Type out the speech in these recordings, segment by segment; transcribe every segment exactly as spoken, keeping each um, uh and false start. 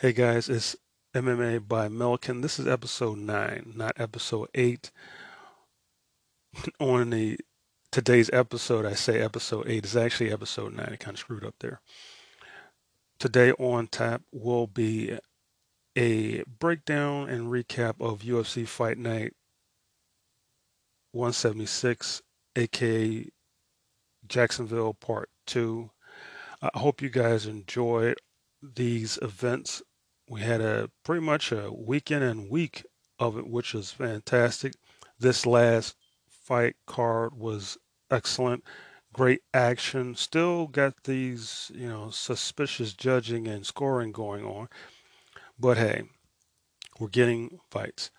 Hey guys, it's M M A by Melkin. This is episode nine, not episode eight. On the today's episode, I say episode eight. It's actually episode nine. It kind of screwed up there. Today on tap will be a breakdown and recap of U F C Fight Night one seventy-six, aka Jacksonville Part Two. I hope you guys enjoyed these events. We had a pretty much a weekend and week of it, which was fantastic. This last fight card was excellent. Great action. Still got these, you know, suspicious judging and scoring going on. But hey, we're getting fights.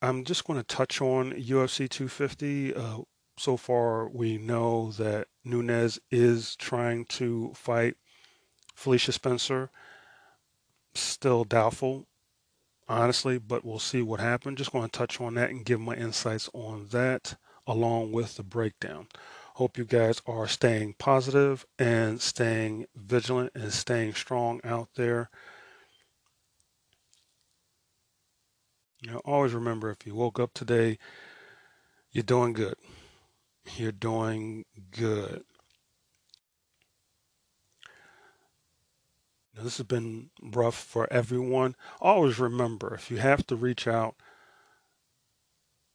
I'm just going to touch on U F C two fifty. Uh, so far, we know that Nunes is trying to fight Felicia Spencer, still doubtful, honestly, but we'll see what happens. Just going to touch on that and give my insights on that along with the breakdown. Hope you guys are staying positive and staying vigilant and staying strong out there. You know, always remember, if you woke up today, you're doing good. You're doing good. Now, this has been rough for everyone. Always remember, if you have to reach out,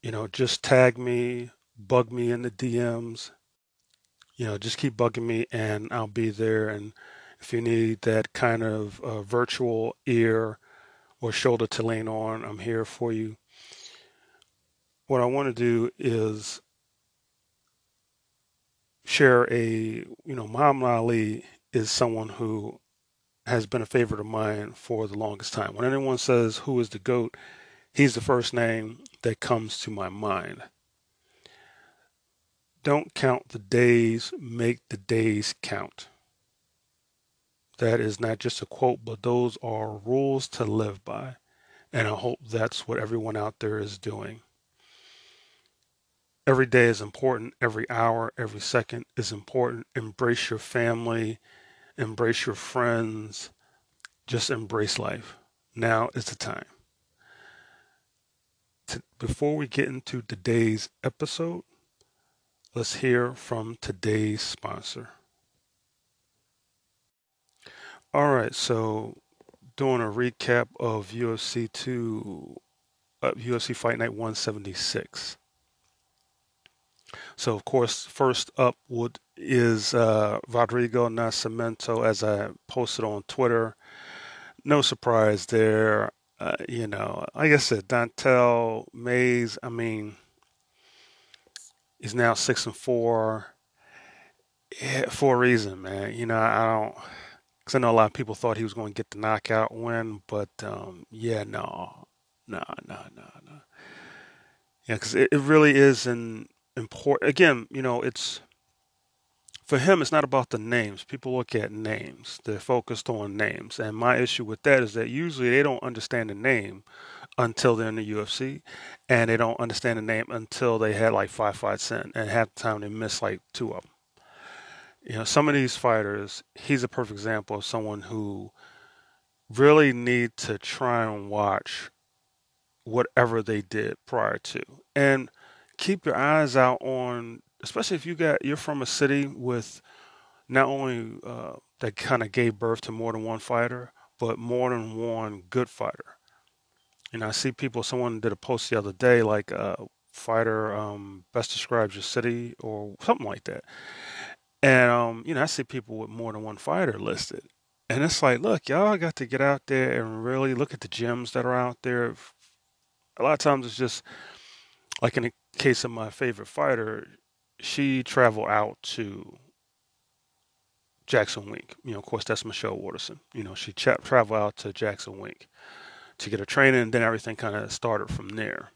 you know, just tag me, bug me in the D Ms. You know, just keep bugging me and I'll be there. And if you need that kind of uh, virtual ear or shoulder to lean on, I'm here for you. What I want to do is share a, you know, Muhammad Ali is someone who has been a favorite of mine for the longest time. When anyone says, who is the GOAT? He's the first name that comes to my mind. Don't count the days, make the days count. That is not just a quote, but those are rules to live by. And I hope that's what everyone out there is doing. Every day is important. Every hour, every second is important. Embrace your family. Embrace your friends. Just embrace life. Now is the time. To, before we get into today's episode, let's hear from today's sponsor. All right, so doing a recap of U F C two, uh, U F C Fight Night one seventy-six. So, of course, first up would is uh, Rodrigo Nascimento, as I posted on Twitter. No surprise there. Uh, you know, like I said, Don'Tale Mayes, I mean, he's now six and four yeah, for a reason, man. You know, I don't, because I know a lot of people thought he was going to get the knockout win, but um, yeah, no, no, no, no, no. Yeah, because it, it really is an important, again, you know, it's, for him, it's not about the names. People look at names. They're focused on names. And my issue with that is that usually they don't understand the name until they're in the U F C. And they don't understand the name until they had like five fights in. And half the time they miss like two of them. You know, some of these fighters, he's a perfect example of someone who really need to try and watch whatever they did prior to. And keep your eyes out on, especially if you got, you're from a city with not only uh, that kind of gave birth to more than one fighter, but more than one good fighter. And I see people, someone did a post the other day, like a uh, fighter um, best describes your city or something like that. And, um, you know, I see people with more than one fighter listed. And it's like, look, y'all got to get out there and really look at the gyms that are out there. A lot of times it's just, like in the case of my favorite fighter, she traveled out to Jackson Wink. You know, of course, that's Michelle Waterson. You know, she tra- traveled out to Jackson Wink to get her training, and then everything kind of started from there.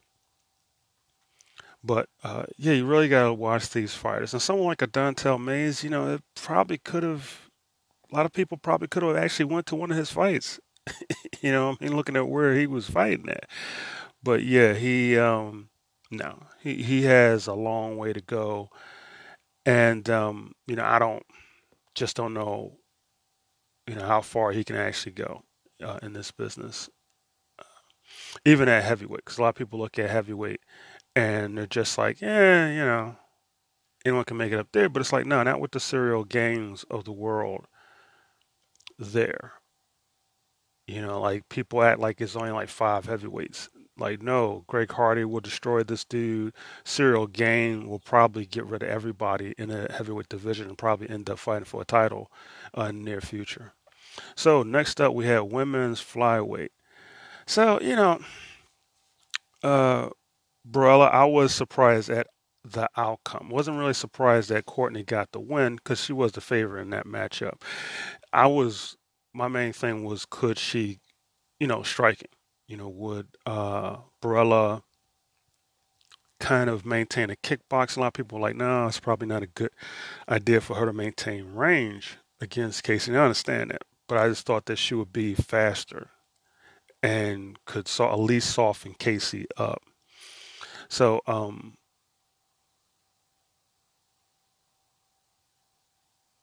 But, uh, yeah, you really got to watch these fighters. And someone like a Don'Tale Mayes, you know, it probably could have, a lot of people probably could have actually went to one of his fights. You know, I mean, looking at where he was fighting at. But, yeah, he... um No, he, he has a long way to go. And, um, you know, I don't, just don't know you know, how far he can actually go uh, in this business, uh, even at heavyweight. Because a lot of people look at heavyweight and they're just like, yeah, you know, anyone can make it up there. But it's like, no, not with the serial gangs of the world there. You know, like, people act like it's only like five heavyweights. Like, no, Greg Hardy will destroy this dude. Cyril Gain will probably get rid of everybody in a heavyweight division and probably end up fighting for a title uh, in the near future. So next up, we have women's flyweight. So, you know, uh, Borella, I was surprised at the outcome. Wasn't really surprised that Courtney got the win because she was the favorite in that matchup. I was, my main thing was, could she, you know, striking? You know, would uh, Borella kind of maintain a kickbox? A lot of people are like, no, it's probably not a good idea for her to maintain range against Casey. And I understand that, but I just thought that she would be faster and could so- at least soften Casey up. So, um,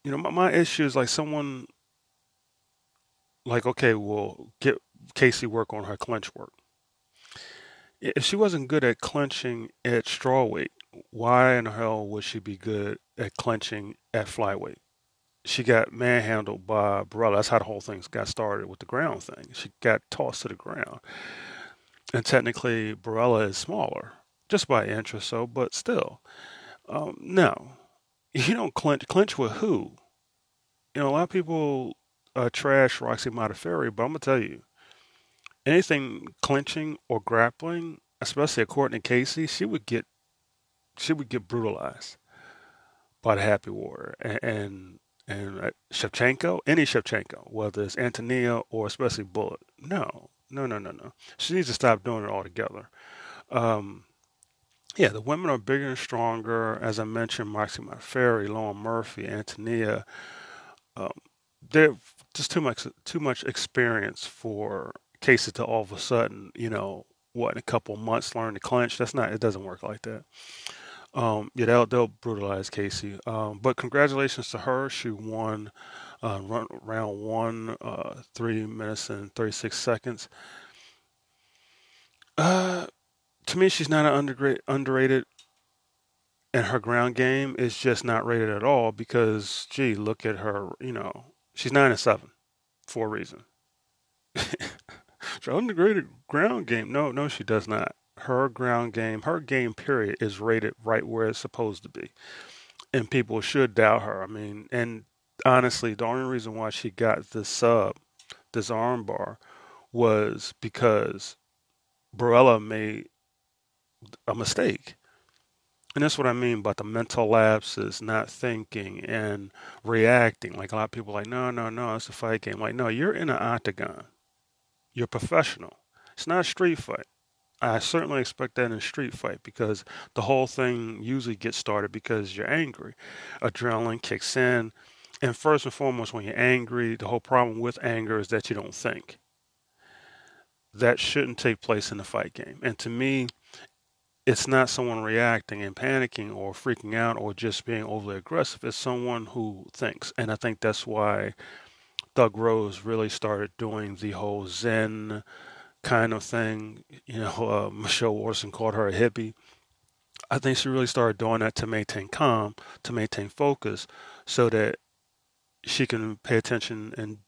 you know, my, my issue is like someone like, okay, we'll get Casey work on her clinch work. If she wasn't good at clinching at strawweight, why in the hell would she be good at clinching at flyweight? She got manhandled by Borella. That's how the whole thing got started with the ground thing. She got tossed to the ground. And technically, Borella is smaller, just by inch or so, but still. Um, no. You don't clinch. Clinch with who? You know, a lot of people uh, trash Roxanne Modafferi, but I'm going to tell you, anything clinching or grappling, especially Courtney Casey, she would get she would get brutalized by the Happy Warrior. And and, and Shevchenko, any Shevchenko, whether it's Antonia or especially Bullet. No, no, no, no, no. She needs to stop doing it altogether. Um, yeah, the women are bigger and stronger. As I mentioned, Maycee Barber, Lauren Murphy, Antonia. Um, they're just too much too much experience for Casey to all of a sudden, you know, what, in a couple months learn to clinch. That's not, it doesn't work like that. Um, yeah, they'll, they'll brutalize Casey. Um, but congratulations to her. She won uh, run, round one, uh, three minutes and thirty-six seconds. Uh, to me, she's not an undergrade, underrated, and her ground game is just not rated at all because, gee, look at her, you know, she's nine and seven for a reason. She's underrated ground game. No, no, she does not. Her ground game, her game period is rated right where it's supposed to be. And people should doubt her. I mean, and honestly, the only reason why she got this sub, this arm bar, was because Borella made a mistake. And that's what I mean by the mental lapses, not thinking and reacting. Like a lot of people are like, no, no, no, it's a fight game. Like, no, you're in an octagon. You're professional. It's not a street fight. I certainly expect that in a street fight because the whole thing usually gets started because you're angry. Adrenaline kicks in. And first and foremost, when you're angry, the whole problem with anger is that you don't think. That shouldn't take place in the fight game. And to me, it's not someone reacting and panicking or freaking out or just being overly aggressive. It's someone who thinks. And I think that's why Thug Rose really started doing the whole Zen kind of thing. You know, uh, Michelle Waterson called her a hippie. I think she really started doing that to maintain calm, to maintain focus, so that she can pay attention and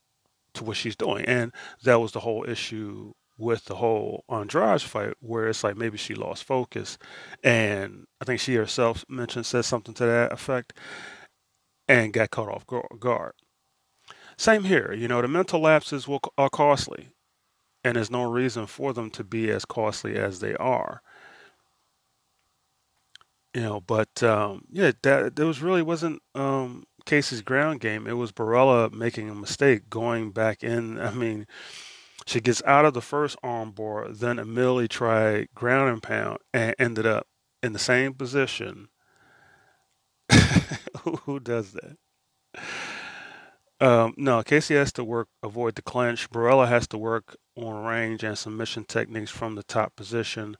to what she's doing. And that was the whole issue with the whole Andrade fight, where it's like maybe she lost focus. And I think she herself mentioned, said something to that effect, and got caught off guard. Same here, you know, the mental lapses will, are costly, and there's no reason for them to be as costly as they are. You know, but um, yeah, that there was really wasn't um, Casey's ground game. It was Borella making a mistake going back in. I mean, she gets out of the first armbar, then immediately tried ground and pound, and ended up in the same position. who, who does that? Um, no, Casey has to work, avoid the clinch. Borella has to work on range and submission techniques from the top position.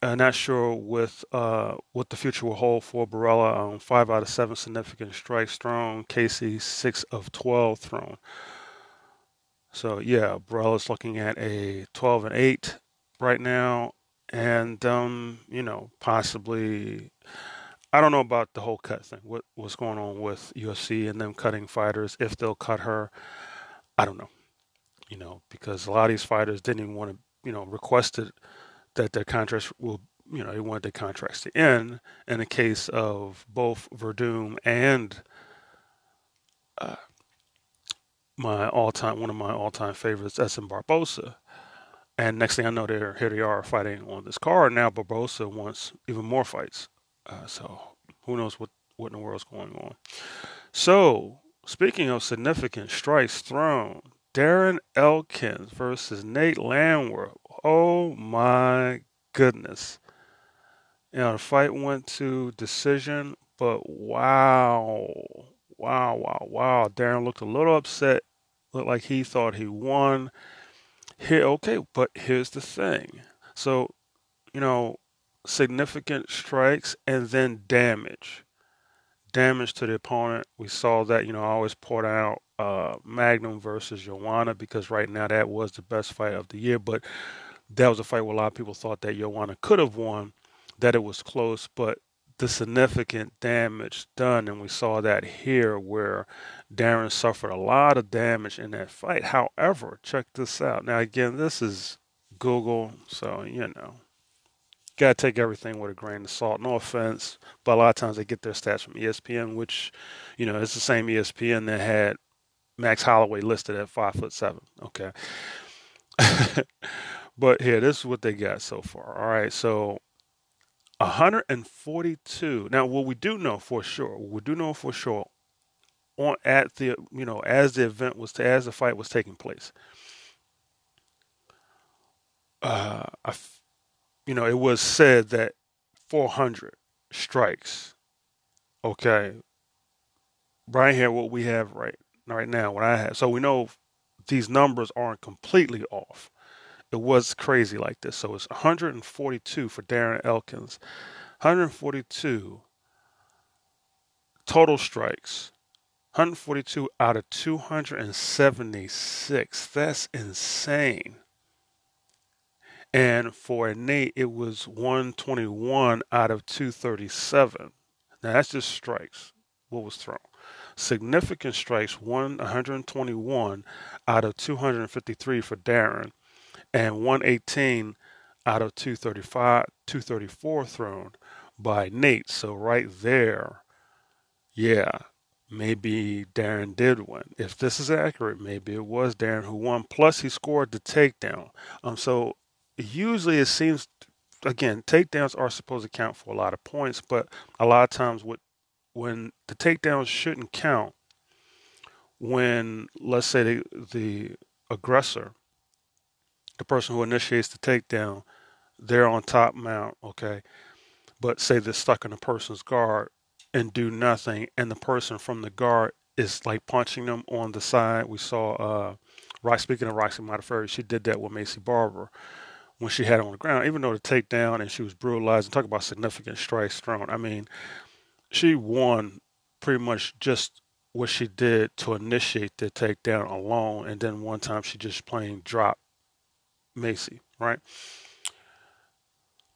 Uh, not sure with uh, what the future will hold for Borella. Um, five out of seven significant strikes thrown. Casey, six of twelve thrown. So yeah, Borella's looking at a twelve and eight right now, and um, you know, possibly. I don't know about the whole cut thing. What what's going on with U F C and them cutting fighters? If they'll cut her, I don't know. You know, because a lot of these fighters didn't even want to. You know, requested that their contracts will. You know, they wanted their contracts to end. In the case of both Verdum and uh, my all-time one of my all-time favorites, Edson Barboza. And next thing I know, they're here. They are fighting on this card now. Barboza wants even more fights. Uh, so who knows what, what in the world's going on. So speaking of significant strikes thrown, Darren Elkins versus Nate Landwehr. Oh my goodness. You know, the fight went to decision, but wow. Wow, wow, wow. Darren looked a little upset. Looked like he thought he won. Here, okay, but here's the thing. So, you know, significant strikes and then damage damage to the opponent. We saw that. You know, I always point out uh Magnum versus Joanna, because right now that was the best fight of the year, but that was a fight where a lot of people thought that Joanna could have won, that it was close, but the significant damage done, and we saw that here where Darren suffered a lot of damage in that fight. However, check this out. Now again, this is Google, so you know, got to take everything with a grain of salt. No offense, but a lot of times they get their stats from E S P N, which, you know, it's the same E S P N that had Max Holloway listed at five foot seven. Okay. But here, this is what they got so far. All right. So one hundred forty-two. Now, what we do know for sure, what we do know for sure on at the, you know, as the event was, to, as the fight was taking place, uh, I You know, it was said that four hundred strikes. Okay, right here, what we have right right now, what I have. So we know these numbers aren't completely off. It was crazy like this. So it's one hundred forty-two for Darren Elkins, one hundred forty-two total strikes, one hundred forty-two out of two hundred seventy-six. That's insane. And for Nate, it was one hundred twenty-one out of two hundred thirty-seven. Now, that's just strikes, what was thrown. Significant strikes, one hundred twenty-one out of two hundred fifty-three for Darren, and one hundred eighteen out of two hundred thirty-five, two hundred thirty-four thrown by Nate. So right there, yeah, maybe Darren did win. If this is accurate, maybe it was Darren who won. Plus, he scored the takedown. Um, so... Usually it seems, again, takedowns are supposed to count for a lot of points, but a lot of times what, when the takedowns shouldn't count, when, let's say, the, the aggressor, the person who initiates the takedown, they're on top mount, okay, but say they're stuck in a person's guard and do nothing, and the person from the guard is, like, punching them on the side. We saw, uh, Rox, speaking of Roxanne Modafferi, she did that with Maycee Barber when she had it on the ground, even though the takedown and she was brutalized, and talk about significant strikes thrown. I mean, she won pretty much just what she did to initiate the takedown alone, and then one time she just plain dropped Maycee, right?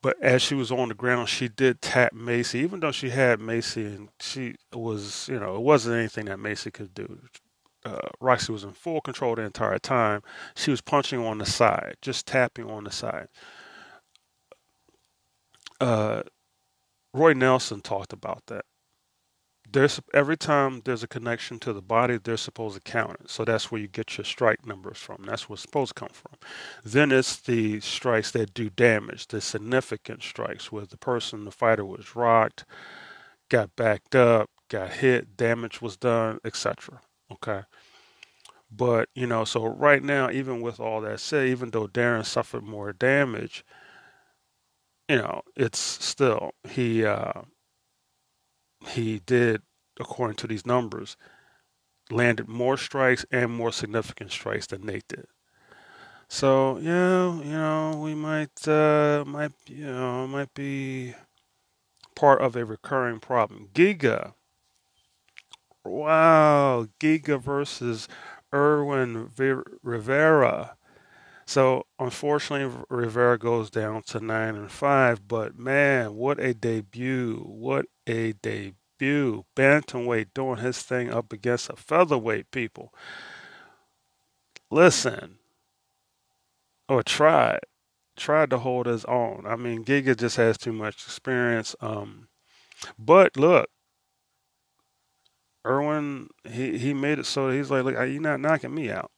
But as she was on the ground, she did tap Maycee, even though she had Maycee, and she was, you know, it wasn't anything that Maycee could do. Uh, Roxy was in full control the entire time. She was punching on the side, just tapping on the side. Uh, Roy Nelson talked about that. There's every time there's a connection to the body, they're supposed to count it. So that's where you get your strike numbers from. That's where it's supposed to come from. Then it's the strikes that do damage, the significant strikes, where the person, the fighter, was rocked, got backed up, got hit, damage was done, et cetera. Okay. But, you know, so right now, even with all that said, even though Darren suffered more damage, you know, it's still, he, uh, he did, according to these numbers, landed more strikes and more significant strikes than Nate did. So yeah, you know, we might uh, might you know might be part of a recurring problem. Giga. Wow, Giga versus Irwin Rivera. So unfortunately, Rivera goes down to nine and five. But man, what a debut! What a debut! Bantamweight doing his thing up against a featherweight. People, listen, or tried, tried to hold his own. I mean, Giga just has too much experience. Um, but look, Irwin, he he made it so he's like, look, you're not knocking me out.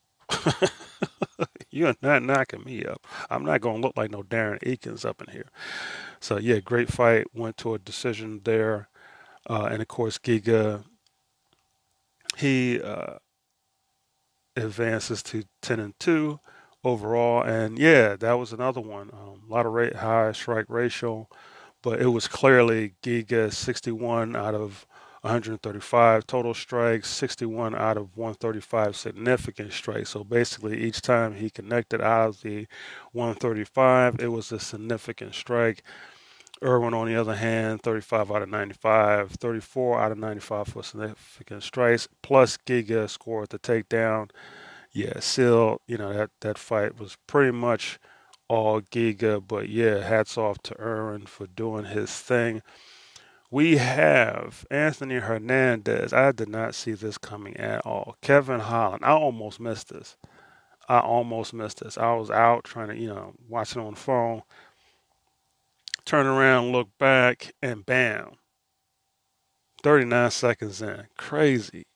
You're not knocking me up. I'm not going to look like no Darren Elkins up in here. So, yeah, great fight. Went to a decision there. Uh, and, of course, Giga, he uh, advances to ten and two overall. And, yeah, that was another one. Um, a lot of rate, high strike ratio. But it was clearly Giga sixty-one out of one hundred thirty-five total strikes, sixty-one out of one hundred thirty-five significant strikes. So basically each time he connected out of the one hundred thirty-five, it was a significant strike. Irwin, on the other hand, thirty-five out of ninety-five, thirty-four out of ninety-five for significant strikes, plus Giga scored the takedown. Yeah, still, you know, that, that fight was pretty much all Giga, but yeah, hats off to Irwin for doing his thing. We have Anthony Hernandez. I did not see this coming at all. Kevin Holland. I almost missed this. I almost missed this. I was out trying to, you know, watching on the phone. Turn around, look back, and bam. thirty-nine seconds in. Crazy.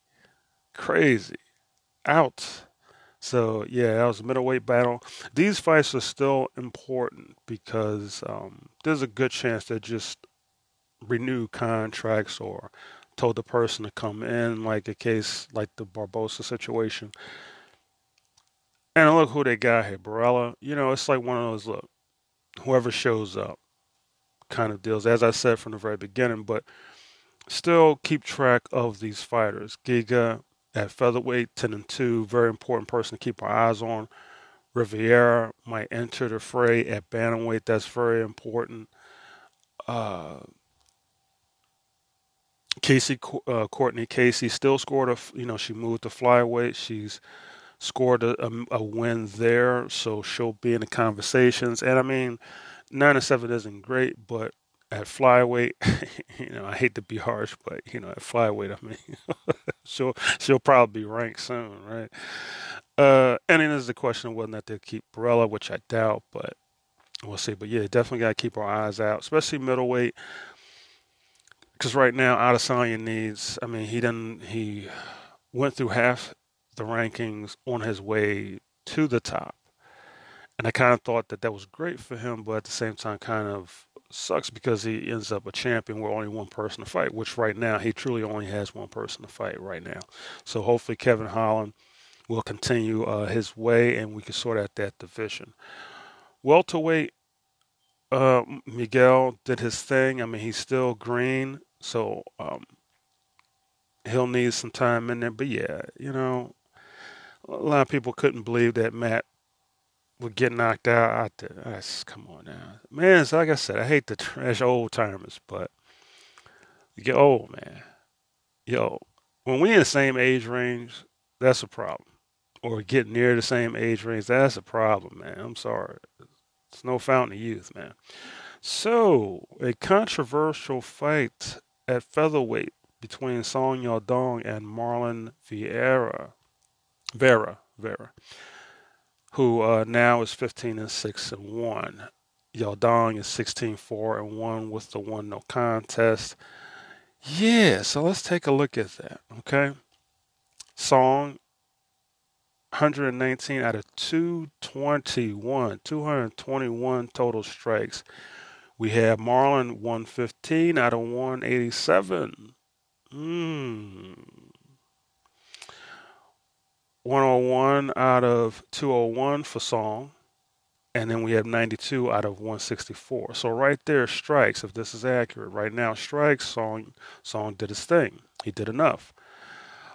Crazy. Out. So, yeah, that was a middleweight battle. These fights are still important because um, there's a good chance they're just renew contracts or told the person to come in, like a case like the Barboza situation. And look who they got here, Borella. You know, it's like one of those, look, whoever shows up kind of deals, as I said from the very beginning, but still keep track of these fighters. Giga at featherweight, ten and two, very important person to keep our eyes on. Rivera might enter the fray at bantamweight. That's very important. Uh, Casey, uh, Courtney Casey still scored a, you know, she moved to flyweight. She's scored a, a, a win there, so she'll be in the conversations. And I mean, nine and seven isn't great, but at flyweight, you know, I hate to be harsh, but you know, at flyweight, I mean, she'll she'll probably be ranked soon, right? Uh, and then there's the question of whether or not they'll keep Borella, which I doubt, but we'll see. But yeah, definitely got to keep our eyes out, especially middleweight. Because right now, Adesanya needs, I mean, he didn't, he went through half the rankings on his way to the top. And I kind of thought that that was great for him, but at the same time, kind of sucks because he ends up a champion with only one person to fight, which right now, he truly only has one person to fight right now. So hopefully Kevin Holland will continue uh, his way, and we can sort out that division. Welterweight, uh, Miguel did his thing. I mean, he's still green. So um, he'll need some time in there. But, yeah, you know, a lot of people couldn't believe that Matt would get knocked out. I did. I just, come on now. Man, it's like I said, I hate to trash old-timers, but you get old, man. Yo, when we in the same age range, that's a problem. Or get near the same age range, that's a problem, man. I'm sorry. It's no fountain of youth, man. So, a controversial fight at featherweight between Song Yadong and Marlon Vera, Vera, Vera, who uh, now is fifteen and six and one. Yadong is sixteen four and one with the one no contest. Yeah, so let's take a look at that, okay? Song, one hundred nineteen out of two hundred twenty-one, two hundred twenty-one total strikes. We have Marlon, one hundred fifteen out of one hundred eighty-seven. Mm. one hundred one out of two hundred one for Song. And then we have ninety-two out of one hundred sixty-four. So right there, strikes, if this is accurate. Right now, strikes, Song, Song did his thing. He did enough.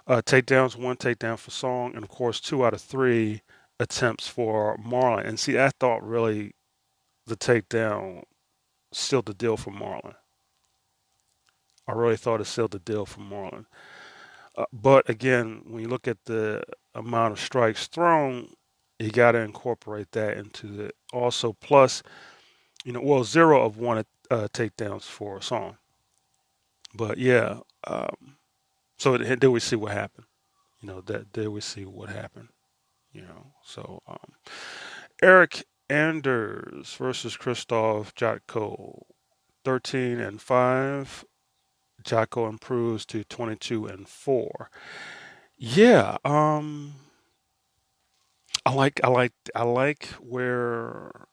Uh, takedowns, one takedown for Song, and of course, two out of three attempts for Marlon. And see, I thought really the takedown sealed the deal for Marlon. I really thought it sealed the deal for Marlon. Uh, but again, when you look at the amount of strikes thrown, you got to incorporate that into it. Also, plus, you know, well, zero of one uh, takedowns for Song. But yeah, um, so did we see what happened? You know, that did we see what happened? You know, so um, Eryk Anders versus Kristoff Jotko, thirteen and five. Jotko improves to twenty-two and four. Yeah, um, I like, I like, I like where,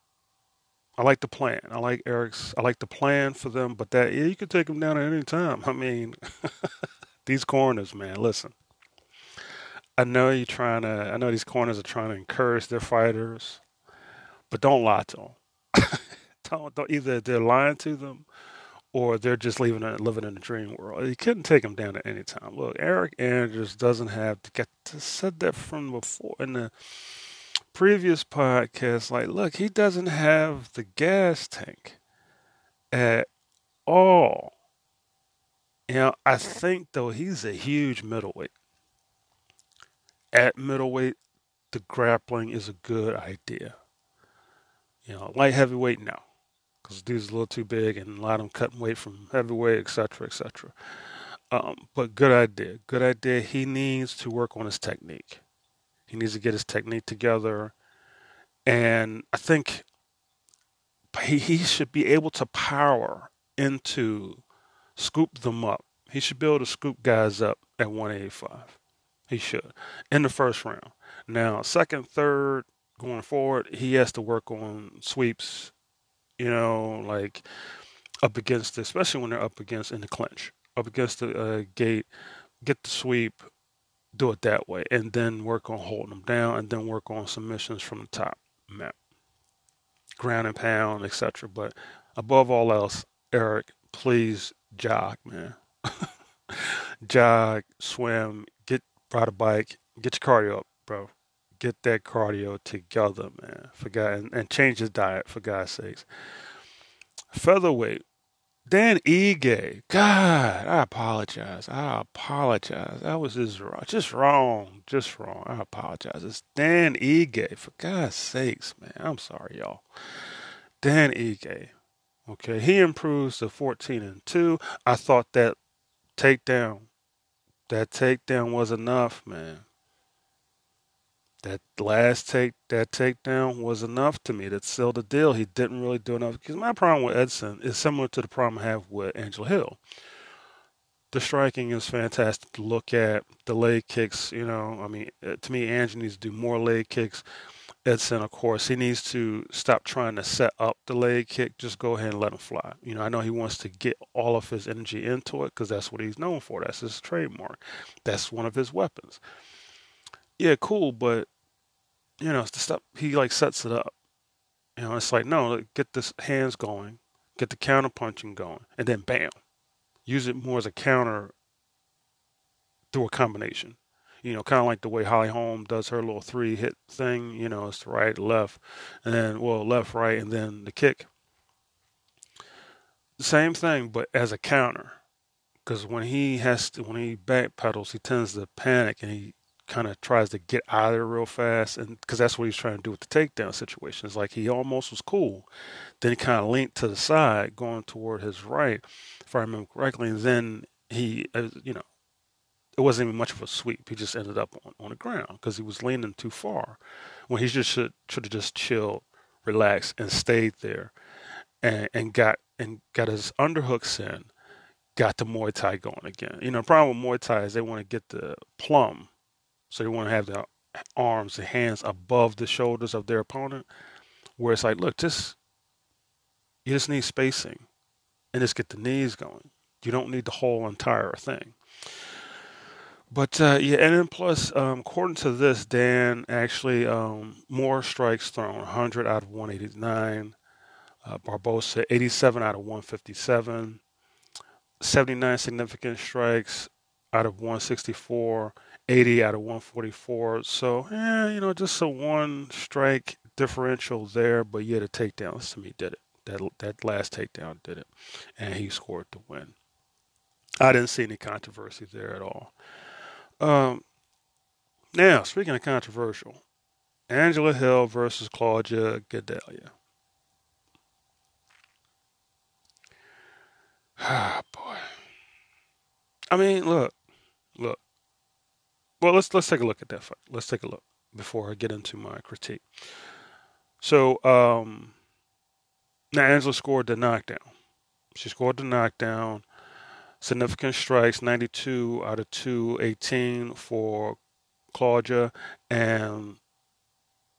I like the plan. I like Eric's. I like the plan for them. But that, yeah, you can take them down at any time. I mean, these corners, man. Listen, I know you're trying to. I know these corners are trying to encourage their fighters, but don't lie to them. don't, don't either. They're lying to them, or they're just leaving it, living in a dream world. You couldn't take them down at any time. Look, Eryk Anders doesn't have to get to, said that from before in the previous podcast. Like, look, he doesn't have the gas tank at all. You know, I think, though, he's a huge middleweight. At middleweight, the grappling is a good idea. You know, light heavyweight, no. Because dude's a little too big, and a lot of them cutting weight from heavyweight, et cetera, et cetera. Um, but good idea, good idea. He needs to work on his technique. He needs to get his technique together, and I think he, he should be able to power into, scoop them up. He should be able to scoop guys up at one eighty-five. He should in the first round. Now, second, third, going forward, he has to work on sweeps. You know, like up against, the, especially when they're up against in the clinch, up against the uh, gate, get the sweep, do it that way, and then work on holding them down, and then work on submissions from the top map, ground and pound, et cetera. But above all else, Eryk, please jog, man. Jog, swim, get ride a bike, get your cardio up, bro. Get that cardio together, man. For God, and, and change his diet, for God's sakes. Featherweight, Dan Ige. God, I apologize. I apologize. I was just wrong. Just wrong. Just wrong. I apologize. It's Dan Ige. For God's sakes, man. I'm sorry, y'all. Dan Ige. Okay, he improves to fourteen and two. I thought that takedown, that takedown was enough, man. That last take, that takedown was enough to me. That sealed the deal. He didn't really do enough. Because my problem with Edson is similar to the problem I have with Angela Hill. The striking is fantastic to look at. The leg kicks, you know, I mean, to me, Angela needs to do more leg kicks. Edson, of course, he needs to stop trying to set up the leg kick. Just go ahead and let him fly. You know, I know he wants to get all of his energy into it because that's what he's known for. That's his trademark. That's one of his weapons. Yeah, cool, but, you know, it's the stuff, he, like, sets it up. You know, it's like, no, get the hands going, get the counter punching going, and then bam, use it more as a counter through a combination. You know, kind of like the way Holly Holm does her little three-hit thing, you know, it's the right, left, and then, well, left, right, and then the kick. Same thing, but as a counter, because when he has to, when he backpedals, he tends to panic, and he kind of tries to get out of there real fast, and because that's what he's trying to do with the takedown situation. It's like he almost was cool, then he kind of leaned to the side, going toward his right, if I remember correctly, and then he, you know, it wasn't even much of a sweep. He just ended up on, on the ground because he was leaning too far, when he just should should have just chilled, relaxed, and stayed there, and and got and got his underhooks in, got the Muay Thai going again. You know, the problem with Muay Thai is they want to get the plum. So they want to have their arms and hands above the shoulders of their opponent, where it's like, look, just you just need spacing and just get the knees going. You don't need the whole entire thing. But, uh, yeah, and then plus, um, according to this, Dan, actually, um, more strikes thrown, one hundred out of one eighty-nine. Uh, Barboza, eighty-seven out of one fifty-seven. seventy-nine significant strikes out of one sixty-four. eighty out of one forty-four. So, yeah, you know, just a one strike differential there. But yeah, the takedowns to me did it. That that last takedown did it. And he scored the win. I didn't see any controversy there at all. Um, now, speaking of controversial, Angela Hill versus Claudia Gadelha. Ah, boy. I mean, look, look. Well, let's let's take a look at that fight. Let's take a look before I get into my critique. So, um, now Angela scored the knockdown. She scored the knockdown. Significant strikes, ninety-two out of two eighteen for Claudia, and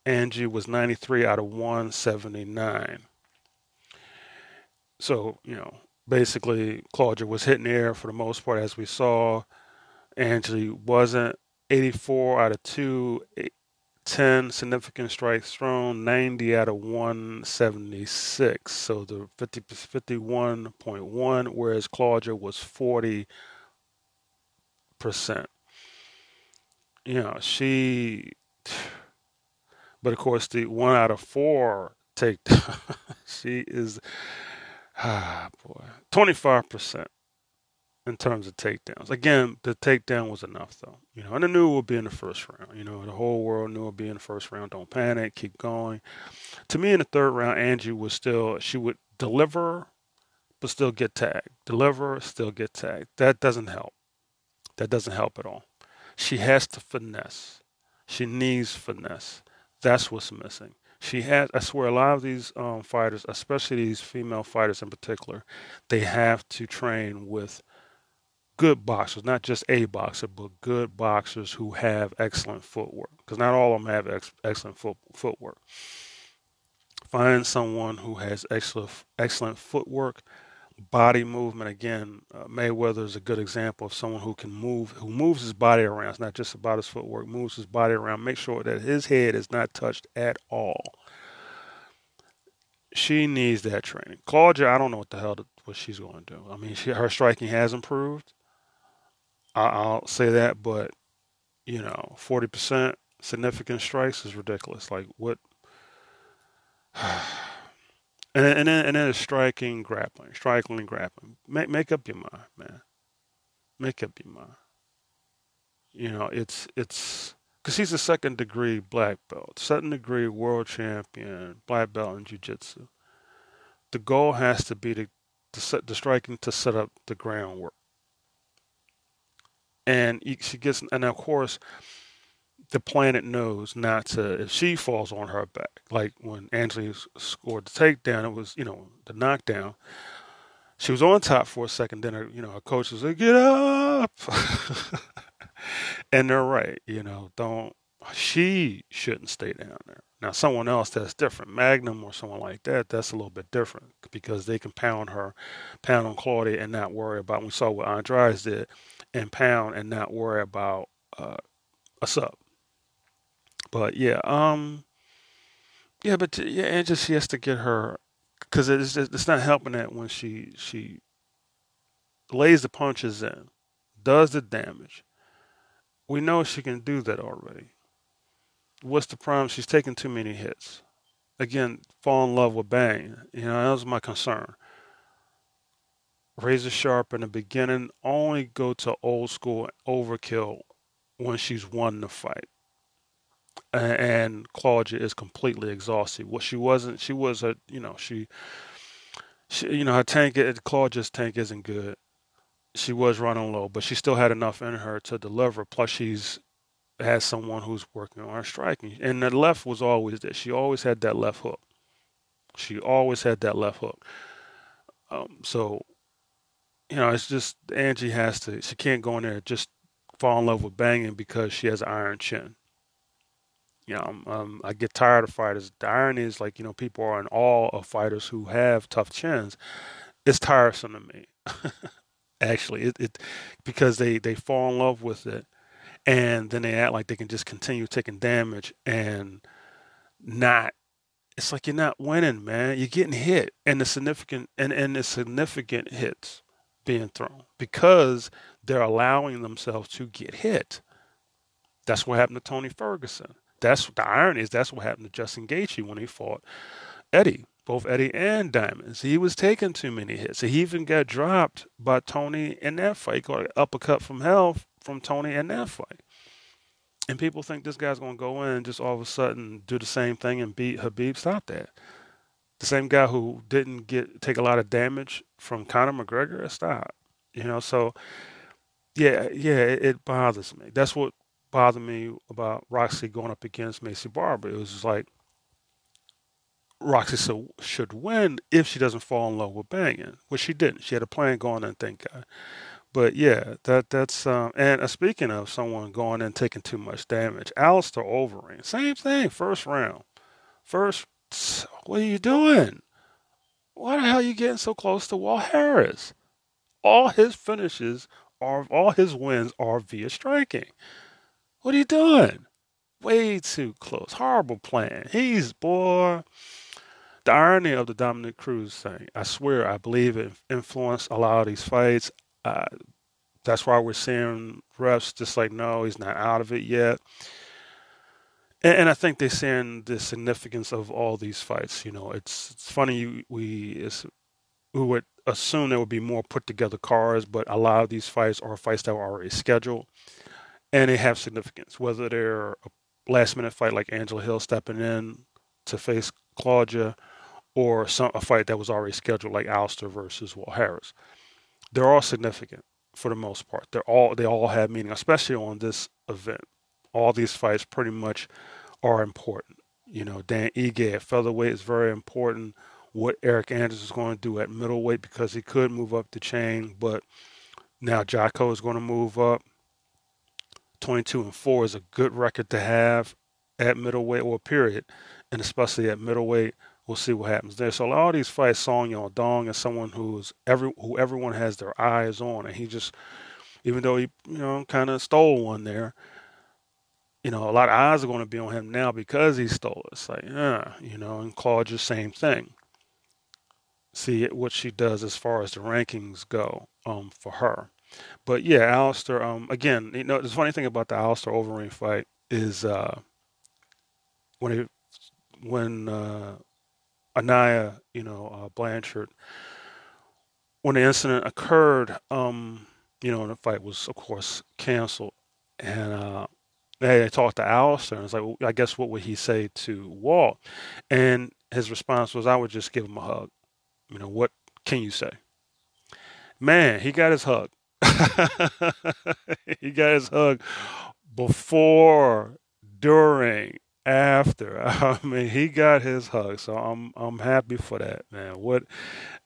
Angie was ninety-three out of one seventy-nine. So, you know, basically Claudia was hitting air for the most part, as we saw. Angie wasn't. Eighty-four out of two ten significant strikes thrown, ninety out of one seventy-six. So the fifty, fifty-one point one, whereas Claudia was forty percent. You know, she, but of course the one out of four takedown, she is, ah, boy, twenty-five percent. In terms of takedowns. Again, the takedown was enough, though. You know, and I knew it would be in the first round. You know, the whole world knew it would be in the first round. Don't panic. Keep going. To me, in the third round, Angie was still, she would deliver, but still get tagged. Deliver, still get tagged. That doesn't help. That doesn't help at all. She has to finesse. She needs finesse. That's what's missing. She has, I swear, a lot of these um, fighters, especially these female fighters in particular, they have to train with good boxers, not just a boxer, but good boxers who have excellent footwork. Because not all of them have ex- excellent foot- footwork. Find someone who has excellent excellent footwork, body movement. Again, uh, Mayweather is a good example of someone who can move, who moves his body around. It's not just about his footwork, moves his body around. Make sure that his head is not touched at all. She needs that training. Claudia, I don't know what the hell to, what she's going to do. I mean, she, her striking has improved. I'll say that, but, you know, forty percent significant strikes is ridiculous. Like, what? And, and then and then it's striking, grappling, striking, grappling. Make, make up your mind, man. Make up your mind. You know, it's, it's, because he's a second degree black belt, second degree world champion, black belt in jiu-jitsu. The goal has to be to, to set the striking to set up the groundwork. And she gets, and of course, the planet knows not to, if she falls on her back, like when Angela scored the takedown, it was, you know, the knockdown. She was on top for a second, then her, you know, her coach was like, get up. And they're right, you know, don't, she shouldn't stay down there. Now, someone else that's different, Magnum or someone like that, that's a little bit different because they can pound her, pound on Claudia and not worry about, we saw what Andrade did, and pound and not worry about uh, a sub. But yeah, um, yeah, but yeah, and just she has to get her, because it's, it's not helping that when she, she lays the punches in, does the damage. We know she can do that already. What's the problem? She's taking too many hits. Again, fall in love with bang. You know, that was my concern. Razor sharp in the beginning, only go to old school overkill when she's won the fight. And, and Claudia is completely exhausted. What well, she wasn't, she was a, you know, she, she you know, her tank, Claudia's tank isn't good. She was running low, but she still had enough in her to deliver. Plus, she's has someone who's working on her striking. And the left was always there. She always had that left hook. She always had that left hook. Um, so, you know, it's just Angie has to, she can't go in there and just fall in love with banging because she has an iron chin. You know, um, um, I get tired of fighters. The irony is, like, you know, people are in awe of fighters who have tough chins. It's tiresome to me. Actually, it, it because they, they fall in love with it, and then they act like they can just continue taking damage and not. It's like you're not winning, man. You're getting hit, and the significant and, and the significant hits being thrown because they're allowing themselves to get hit. That's what happened to Tony Ferguson. That's the irony is that's what happened to Justin Gaethje when he fought Eddie, both Eddie and Diamonds. He was taking too many hits. He even got dropped by Tony in that fight. He got an uppercut from hell from Tony in that fight. And people think this guy's going to go in and just all of a sudden do the same thing and beat Habib. Stop that. The same guy who didn't get take a lot of damage from Conor McGregor. Stop. You know, so, yeah, yeah, it, it bothers me. That's what bothered me about Roxy going up against Maycee Barber. It was just like, Roxy so, should win if she doesn't fall in love with banging, which she didn't. She had a plan going in, thank God. But yeah, that that's um, and uh, speaking of someone going in taking too much damage, Alistair Overeem, same thing. First round, first, what are you doing? Why the hell are you getting so close to Walt Harris? All his finishes are, all his wins are via striking. What are you doing? Way too close. Horrible plan. He's boy. The irony of the Dominic Cruz thing, I swear, I believe it influenced a lot of these fights. Uh, that's why we're seeing refs just like, no, he's not out of it yet. And, and I think they're seeing the significance of all these fights. You know, it's, it's funny, we, it's, we would assume there would be more put-together cards, but a lot of these fights are fights that were already scheduled, and they have significance, whether they're a last-minute fight like Angela Hill stepping in to face Claudia, or some, a fight that was already scheduled like Alistair versus Walt Harris. They're all significant for the most part. They're all they all have meaning, especially on this event. All these fights pretty much are important. You know, Dan Ige at featherweight is very important. What Eryk Anders is going to do at middleweight, because he could move up the chain, but now Jotko is going to move up. twenty-two and four is a good record to have at middleweight, or period, and especially at middleweight. We'll see what happens there. So all these fights, Song Yadong is someone who's every who everyone has their eyes on, and he just, even though he you know kind of stole one there, you know a lot of eyes are going to be on him now because he stole it. It's like, yeah, you know, and Claudia, same thing. See what she does as far as the rankings go um for her. But yeah, Alistair. Um, again, you know, the funny thing about the Alistair Overeem fight is uh when it when. Uh, Anaya, you know, uh, Blanchard, when the incident occurred, um, you know, and the fight was, of course, canceled. And uh, they talked to Alistair, and it's like, well, I guess what would he say to Walt? And his response was, I would just give him a hug. You know, what can you say? Man, he got his hug. He got his hug before, during, after. I mean, he got his hug, so I'm I'm happy for that, man. What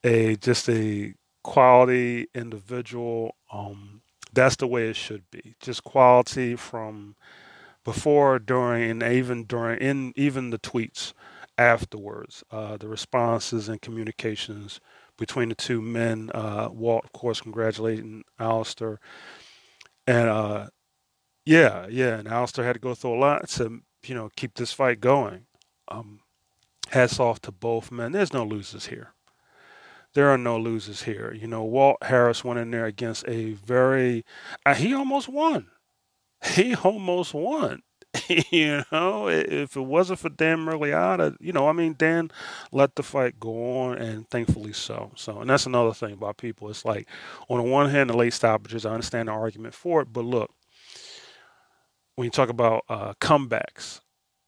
a just a quality individual. Um, that's the way it should be. Just quality from before, during, and even during, in even the tweets afterwards. Uh, the responses and communications between the two men. Uh, Walt, of course, congratulating Alistair, and uh, yeah, yeah, and Alistair had to go through a lot to, you know, keep this fight going. Um, hats off to both men. There's no losers here. There are no losers here. You know, Walt Harris went in there against a very... Uh, he almost won. He almost won. You know, if it wasn't for Dan Mergliotta, you know, I mean, Dan let the fight go on, and thankfully so. So, and that's another thing about people. It's like, on the one hand, the late stoppages, I understand the argument for it, but look, when you talk about uh, comebacks,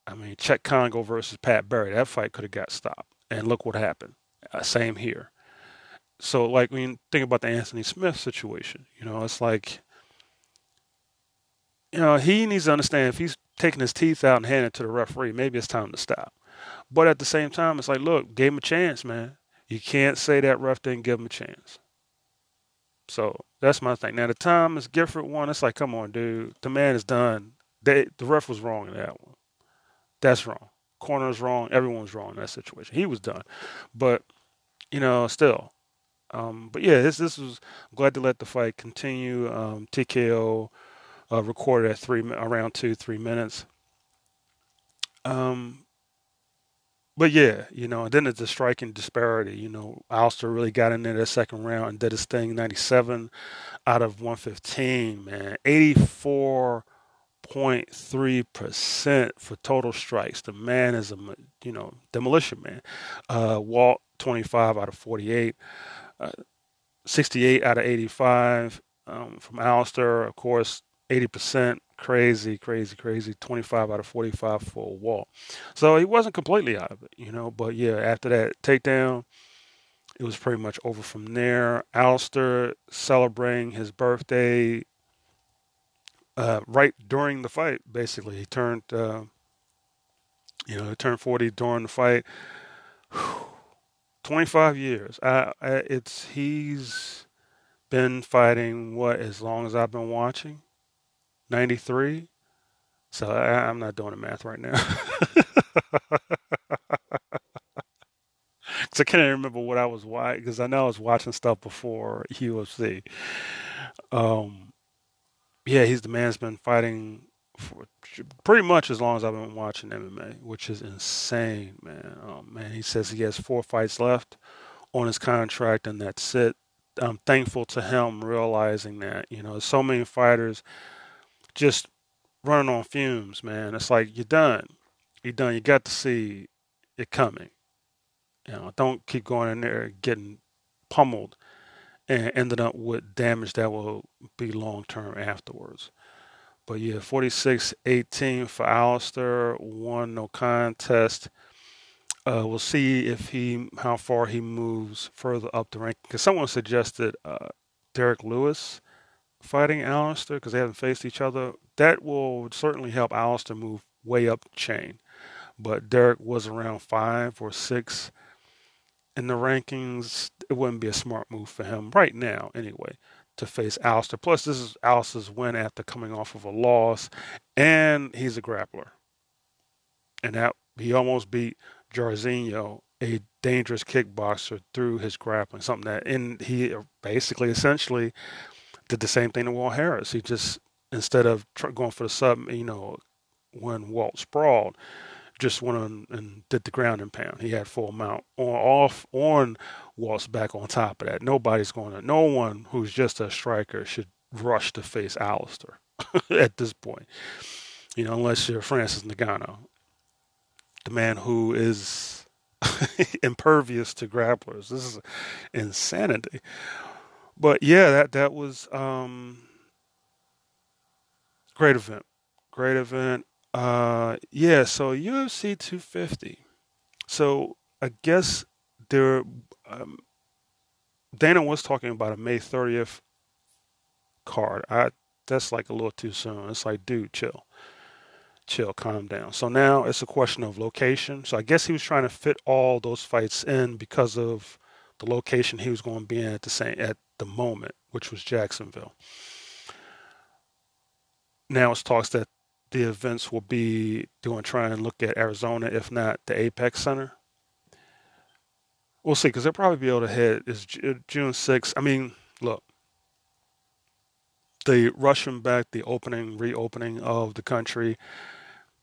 I mean, Czech Congo versus Pat Barry, that fight could have got stopped. And look what happened. Uh, same here. So, like, when you think about the Anthony Smith situation, you know, it's like, you know, he needs to understand if he's taking his teeth out and handing it to the referee, maybe it's time to stop. But at the same time, it's like, look, gave him a chance, man. You can't say that ref didn't give him a chance. So, that's my thing. Now, the Thomas Gifford one, it's like, come on, dude. The man is done. They, the ref was wrong in that one. That's wrong. Corner's wrong. Everyone's wrong in that situation. He was done. But, you know, still. Um, but, yeah, this this was I'm glad to let the fight continue. Um, T K O uh, recorded at three around two, three minutes. Um, but, yeah, you know, and then it's the striking disparity. You know, Alistair really got in there that second round and did his thing, ninety-seven out of one fifteen, man. eighty-four twenty-four point three percent for total strikes. The man is a, you know, demolition man. Uh, Walt, twenty-five out of forty-eight. Uh, sixty-eight out of eighty-five um, from Alistair, of course, eighty percent. Crazy, crazy, crazy. twenty-five out of forty-five for Walt. So he wasn't completely out of it, you know. But, yeah, after that takedown, it was pretty much over from there. Alistair celebrating his birthday uh, right during the fight, basically. He turned, uh, you know, he turned forty during the fight. Whew. twenty-five years. I, I, it's he's been fighting, what, as long as I've been watching? ninety-three? So I, I'm not doing the math right now. Because I can't remember what I was watching, because I know I was watching stuff before U F C. Um, yeah, he's the man's been fighting for pretty much as long as I've been watching M M A, which is insane, man. Oh, man, he says he has four fights left on his contract, and that's it. I'm thankful to him realizing that. You know, so many fighters just running on fumes, man. It's like, you're done. You're done. You got to see it coming. You know, don't keep going in there getting pummeled and ending up with damage that will be long-term afterwards. But, yeah, forty-six eighteen for Alistair, one no contest. Uh, we'll see if he how far he moves further up the ranking. Because someone suggested uh, Derek Lewis fighting Alistair because they haven't faced each other. That will certainly help Alistair move way up the chain. But Derek was around five or six in the rankings. It wouldn't be a smart move for him right now, anyway, to face Alistair. Plus, this is Alistair's win after coming off of a loss, and he's a grappler. And that he almost beat Jairzinho, a dangerous kickboxer, through his grappling. Something that, and he basically, essentially, did the same thing to Walt Harris. He just, instead of going for the sub, you know, when Walt sprawled, just went on and did the ground and pound. He had full mount on off on Walt's back on top of that. Nobody's going to, no one who's just a striker should rush to face Alistair at this point. You know, unless you're Francis Ngannou, the man who is impervious to grapplers. This is insanity. But yeah, that that was um, great event. Great event. Uh, yeah, so U F C two fifty. So I guess there, um, Dana was talking about a May thirtieth card. I, that's like a little too soon. It's like, dude, chill. Chill, calm down. So now it's a question of location. So I guess he was trying to fit all those fights in because of the location he was going to be in at the same, at the moment, which was Jacksonville. Now it's talks that the events will be doing, try and look at Arizona, if not the Apex Center. We'll see, because they'll probably be able to hit is June sixth. I mean, look, the rushing back, the opening, reopening of the country,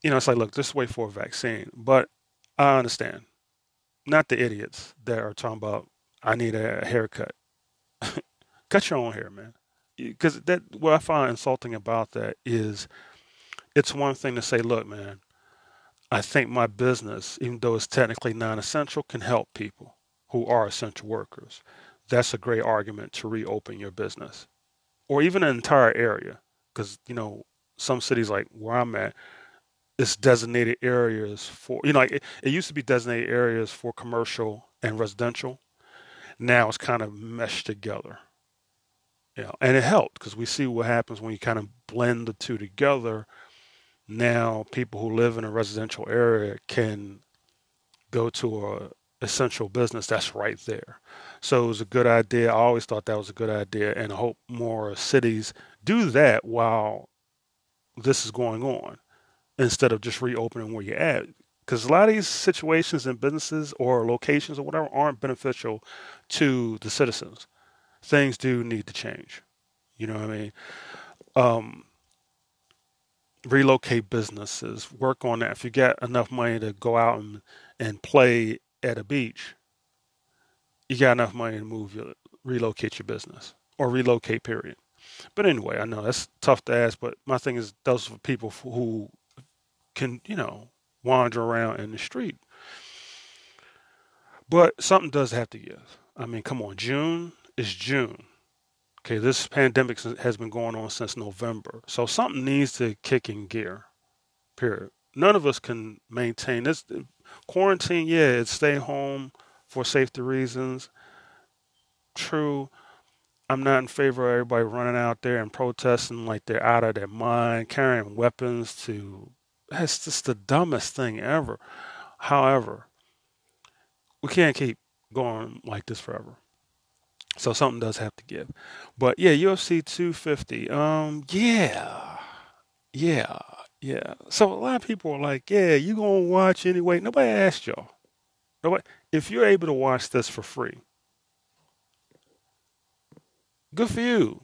you know, it's like, look, this is way for a vaccine. But I understand, not the idiots that are talking about, I need a haircut. Cut your own hair, man. Because that, what I find insulting about that is, it's one thing to say, look, man, I think my business, even though it's technically non-essential, can help people who are essential workers. That's a great argument to reopen your business. Or even an entire area. Because, you know, some cities like where I'm at, it's designated areas for, you know, like it, it used to be designated areas for commercial and residential. Now it's kind of meshed together. You know, and it helped because we see what happens when you kind of blend the two together. Now, people who live in a residential area can go to a essential business that's right there. So it was a good idea. I always thought that was a good idea, and I hope more cities do that while this is going on instead of just reopening where you're at. Because a lot of these situations and businesses or locations or whatever aren't beneficial to the citizens. Things do need to change. You know what I mean? Um, relocate businesses, work on that. If you got enough money to go out and, and play at a beach, you got enough money to move your, relocate your business or relocate, period. But anyway, I know that's tough to ask, but my thing is those are people who can, you know, wander around in the street. But something does have to give. I mean, come on, June is June. Okay, this pandemic has been going on since November. So something needs to kick in gear, period. None of us can maintain this. Quarantine, yeah, it's stay home for safety reasons. True. I'm not in favor of everybody running out there and protesting like they're out of their mind, carrying weapons to... That's just the dumbest thing ever. However, we can't keep going like this forever. So something does have to give. But yeah, U F C two fifty. Um, yeah. Yeah. Yeah. So a lot of people are like, yeah, you going to watch anyway. Nobody asked y'all. Nobody. If you're able to watch this for free, good for you.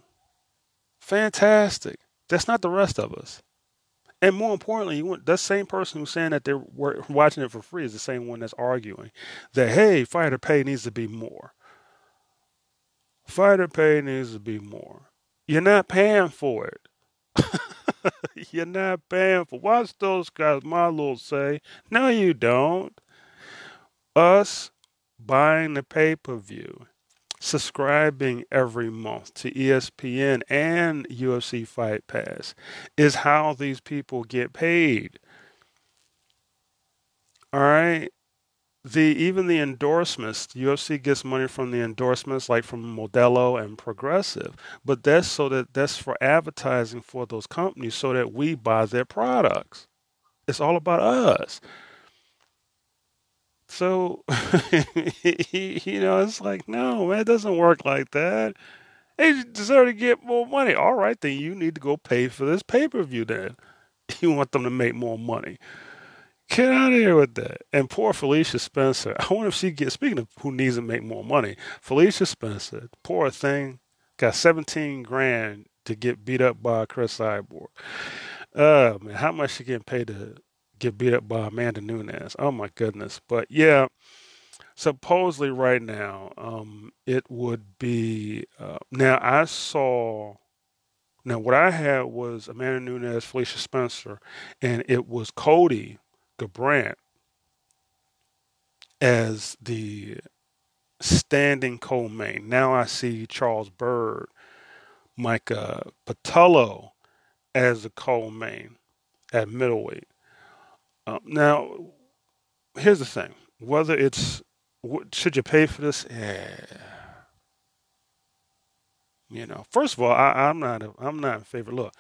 Fantastic. That's not the rest of us. And more importantly, you want, that same person who's saying that they're watching it for free is the same one that's arguing that, hey, fighter pay needs to be more. Fighter pay needs to be more. You're not paying for it. You're not paying for it. Watch those guys, my little say. No, you don't. Us buying the pay-per-view, subscribing every month to E S P N and U F C Fight Pass is how these people get paid. All right? The even the endorsements, U F C gets money from the endorsements, like from Modelo and Progressive, but that's so that that's for advertising for those companies, so that we buy their products. It's all about us. So, you know, it's like, no, man, it doesn't work like that. They deserve to get more money. All right, then you need to go pay for this pay-per-view. Then you want them to make more money. Get out of here with that. And poor Felicia Spencer. I wonder if she gets, speaking of who needs to make more money, Felicia Spencer, poor thing, got seventeen grand to get beat up by Chris Cyborg. Oh, uh, man, how much she getting paid to get beat up by Amanda Nunes? Oh, my goodness. But, yeah, supposedly right now, um, it would be, uh, now I saw... Now, what I had was Amanda Nunes, Felicia Spencer, and it was Cody Brandt as the standing co-main. Now I see Charles Byrd, Micah Patullo as the co-main at middleweight. Um, now, here's the thing: whether it's what, should you pay for this? Yeah. You know, first of all, I, I'm not. A, I'm not in favor. Look,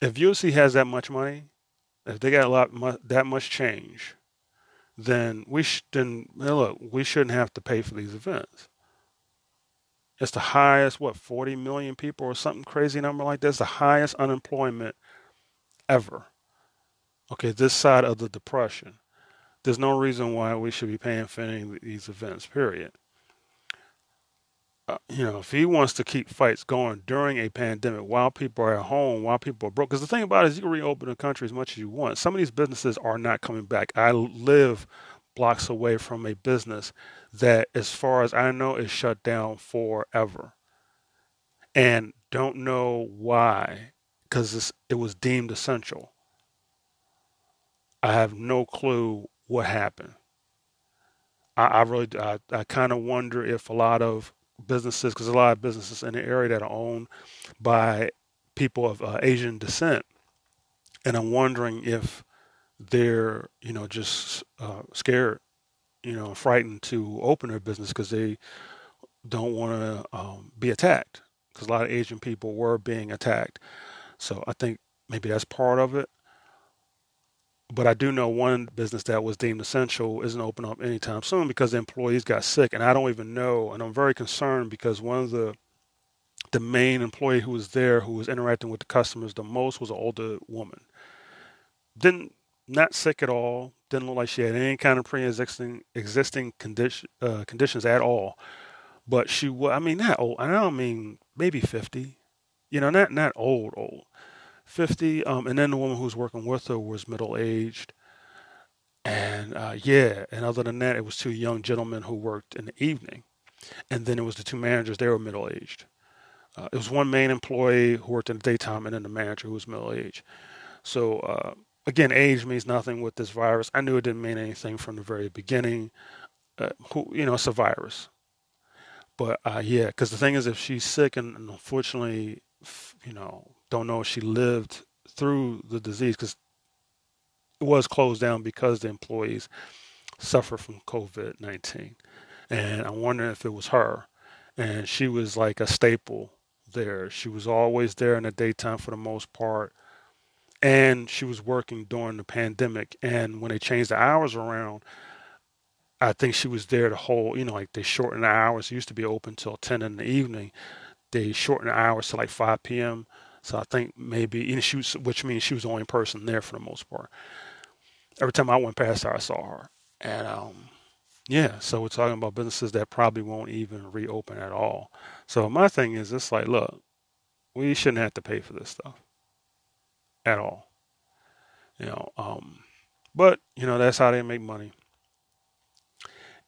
if U F C has that much money, if they got a lot mu- that much change, then we sh- then look, we shouldn't have to pay for these events. It's the highest, what, forty million people or something crazy number like that. It's the highest unemployment ever. Okay, this side of the Depression. There's no reason why we should be paying for any of these events, period. Uh, you know, if he wants to keep fights going during a pandemic while people are at home, while people are broke, because the thing about it is you can reopen the country as much as you want. Some of these businesses are not coming back. I live blocks away from a business that, as far as I know, is shut down forever. And don't know why, because it was deemed essential. I have no clue what happened. I, I really, I, I kind of wonder if a lot of businesses, because a lot of businesses in the area that are owned by people of uh, Asian descent, and I'm wondering if they're, you know, just uh, scared, you know, frightened to open their business because they don't want to um, be attacked, because a lot of Asian people were being attacked. So I think maybe that's part of it. But I do know one business that was deemed essential isn't open up anytime soon because the employees got sick. And I don't even know. And I'm very concerned because one of the the main employee who was there, who was interacting with the customers the most, was an older woman. Didn't, not sick at all. Didn't look like she had any kind of pre-existing existing condition, uh, conditions at all. But she was, I mean, not old. I don't mean maybe fifty. You know, not not old, old. fifty, um, and then the woman who was working with her was middle-aged, and uh, yeah, and other than that, it was two young gentlemen who worked in the evening, and then it was the two managers, they were middle-aged. Uh, it was one main employee who worked in the daytime and then the manager who was middle-aged. So, uh, again, age means nothing with this virus. I knew it didn't mean anything from the very beginning. Uh, who, you know, it's a virus. But, uh, yeah, because the thing is, if she's sick and, and unfortunately, you know, don't know if she lived through the disease, because it was closed down because the employees suffer from COVID nineteen. And I'm wondering if it was her. And she was like a staple there. She was always there in the daytime for the most part. And she was working during the pandemic. And when they changed the hours around, I think she was there the whole, you know, like they shortened the hours. It used to be open till ten in the evening. They shortened the hours to like five p.m. So I think maybe, and she was, which means she was the only person there for the most part. Every time I went past her, I saw her. And, um, yeah, so we're talking about businesses that probably won't even reopen at all. So my thing is, it's like, look, we shouldn't have to pay for this stuff at all. You know, um, but, you know, that's how they make money.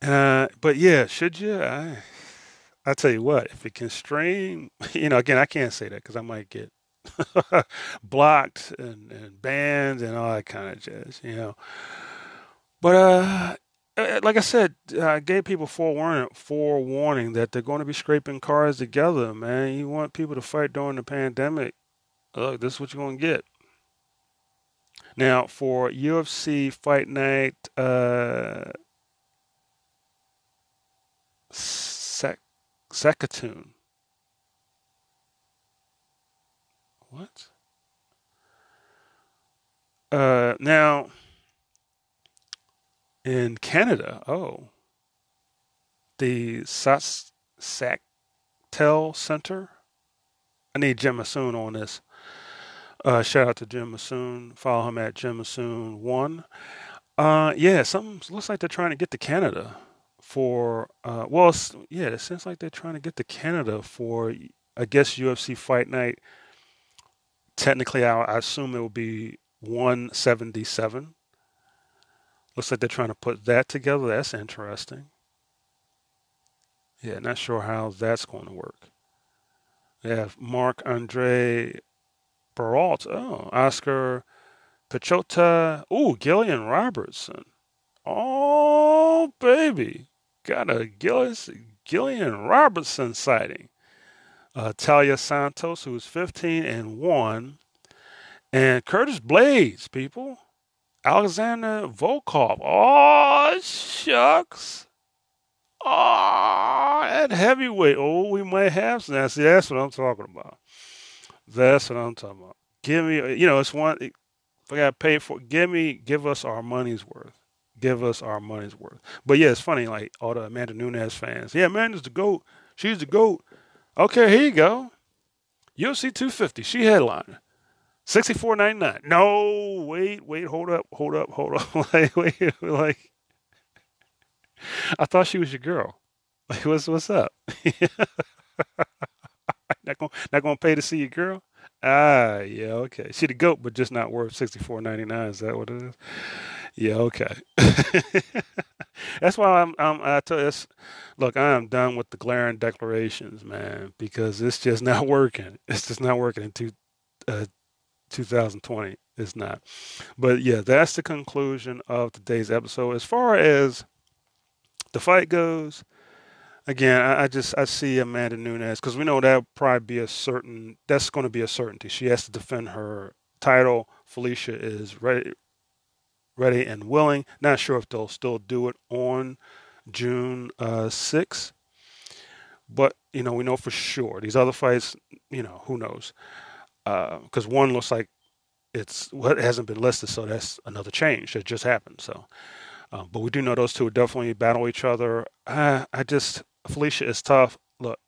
Uh, but, yeah, should you? I, I tell you what, if it can stream, you know, again, I can't say that because I might get blocked and, and banned and all that kind of jazz, you know. But, uh, like I said, I gave people forewarning, forewarning that they're going to be scraping cards together, man. You want people to fight during the pandemic. Look, this is what you're going to get. Now, for U F C Fight Night uh, sec- Secatoon. What? Uh, now... in Canada, oh, the Sas- Sactel Center. I need Jim Massoon on this. Uh, shout out to Jim Massoon. Follow him at Jim Massoon one. Uh, yeah, something looks like they're trying to get to Canada for, uh, well, yeah, it seems like they're trying to get to Canada for, I guess, U F C Fight Night. Technically, I, I assume it will be one seventy-seven. Looks like they're trying to put that together. That's interesting. Yeah, not sure how that's going to work. They have Marc-Andre Barrault. Oh, Oscar Pichota. Ooh, Gillian Robertson. Oh, baby. Got a Gillian Robertson sighting. Uh, Talia Santos, who's fifteen and one. And Curtis Blades, people. Alexander Volkov. Oh, shucks. Oh, at heavyweight. Oh, we might have some. See, that's what I'm talking about. That's what I'm talking about. Give me, you know, it's one, if I got paid for, give me, give us our money's worth. Give us our money's worth. But yeah, it's funny, like all the Amanda Nunes fans. Yeah, Amanda's the GOAT. She's the GOAT. Okay, here you go. U F C two fifty. She headlined. sixty-four ninety-nine. No, wait, wait, hold up, hold up, hold up. Like, wait, like, I thought she was your girl. Like, what's what's up? not gonna not gonna pay to see your girl? Ah, yeah, okay. She the GOAT, but just not worth sixty-four ninety-nine. Is that what it is? Yeah, okay. That's why I'm. I'm I tell you, look, I am done with the glaring declarations, man, because it's just not working. It's just not working in two. Uh, two thousand twenty is not. But yeah, that's the conclusion of today's episode. As far as the fight goes, again, I, I just I see Amanda Nunes, because we know that'll probably be a certain that's going to be a certainty. She has to defend her title. Felicia is ready ready and willing. Not sure if they'll still do it on June uh, sixth. But, you know, we know for sure. These other fights, you know, who knows? Because uh, one looks like it's what well, it hasn't been listed, so that's another change that just happened. So, uh, but we do know those two will definitely battle each other. I, I just Felicia is tough. Look,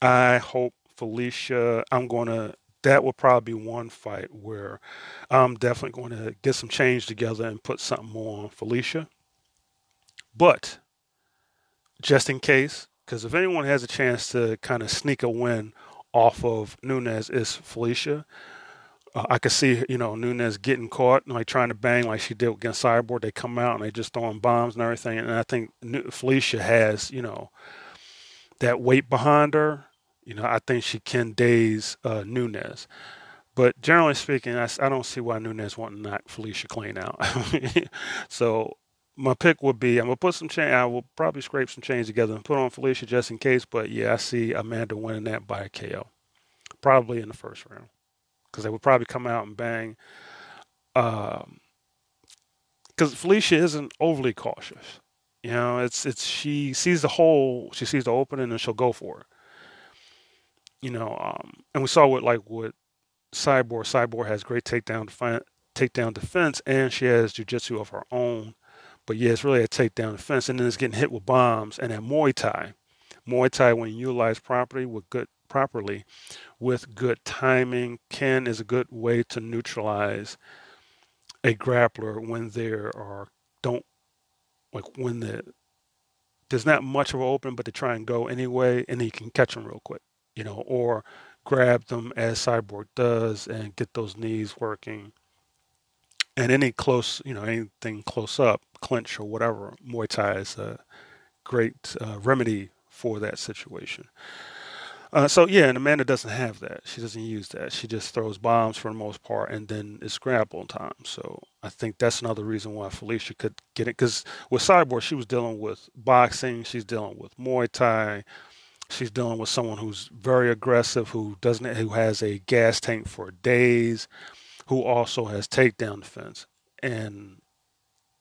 I hope Felicia. I'm gonna. That will probably be one fight where I'm definitely going to get some change together and put something more on Felicia. But just in case, because if anyone has a chance to kind of sneak a win off of Nunes is Felicia. Uh, I could see, you know, Nunes getting caught and like trying to bang like she did against Cyborg. They come out and they just throwing bombs and everything. And I think Felicia has, you know, that weight behind her. You know, I think she can daze uh, Nunes. But generally speaking, I, I don't see why Nunes won't knock Felicia clean out. So my pick would be, I'm going to put some change, I will probably scrape some change together and put on Felicia just in case. But yeah, I see Amanda winning that by a K O. Probably in the first round. Because they would probably come out and bang. Um, because Felicia isn't overly cautious. You know, it's, it's, she sees the hole, she sees the opening, and she'll go for it. You know, um, and we saw what, like, with Cyborg. Cyborg has great takedown defi- takedown defense, and she has jiu-jitsu of her own. But, yeah, it's really a takedown defense. And then it's getting hit with bombs. And at Muay Thai, Muay Thai, when utilized properly with good, properly with good timing, can is a good way to neutralize a grappler when there are don't like when the there's not much of an open, but they try and go anyway, and then you can catch them real quick. You know, or grab them as Cyborg does and get those knees working. And any close, you know, anything close up, clinch or whatever, Muay Thai is a great uh, remedy for that situation. Uh, so, yeah, and Amanda doesn't have that. She doesn't use that. She just throws bombs for the most part, and then it's grapple time. So I think that's another reason why Felicia could get it. Because with Cyborg, she was dealing with boxing. She's dealing with Muay Thai. She's dealing with someone who's very aggressive, who doesn't, who has a gas tank for days, who also has takedown defense, and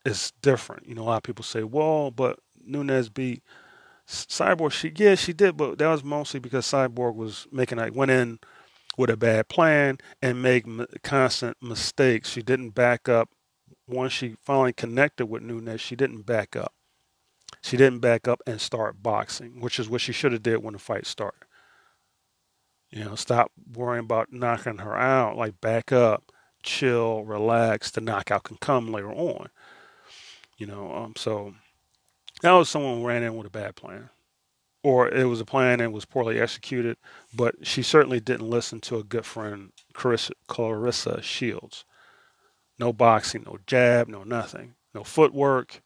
it's different. You know, a lot of people say, "Well, but Nunes beat Cyborg." She, yeah, she did, but that was mostly because Cyborg was making, like, went in with a bad plan and made m- constant mistakes. She didn't back up. Once she finally connected with Nunes, she didn't back up. She didn't back up and start boxing, which is what she should have did when the fight started. You know, stop worrying about knocking her out. Like, back up, chill, relax. The knockout can come later on. You know, um, so that was someone who ran in with a bad plan. Or it was a plan and was poorly executed, but she certainly didn't listen to a good friend, Clarissa, Clarissa Shields. No boxing, no jab, no nothing. No footwork.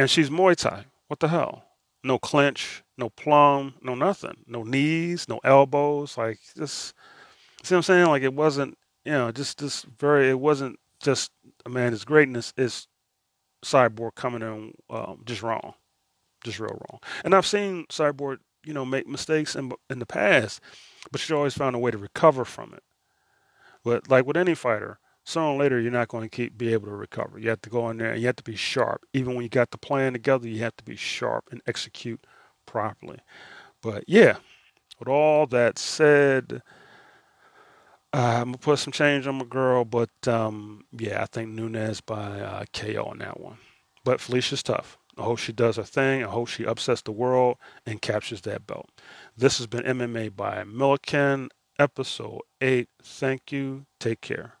And she's Muay Thai. What the hell? No clinch, no plum, no nothing. No knees, no elbows. Like, just, see what I'm saying? Like, it wasn't, you know, just this very, it wasn't just Amanda's greatness. It's Cyborg coming in um, just wrong. Just real wrong. And I've seen Cyborg, you know, make mistakes in, in the past, but she always found a way to recover from it. But like with any fighter, sooner or later, you're not going to keep be able to recover. You have to go in there and you have to be sharp. Even when you got the plan together, you have to be sharp and execute properly. But yeah, with all that said, uh, I'm going to put some change on my girl. But um, yeah, I think Nunes by uh, K O on that one. But Felicia's tough. I hope she does her thing. I hope she upsets the world and captures that belt. This has been M M A by Milliken, episode eight. Thank you. Take care.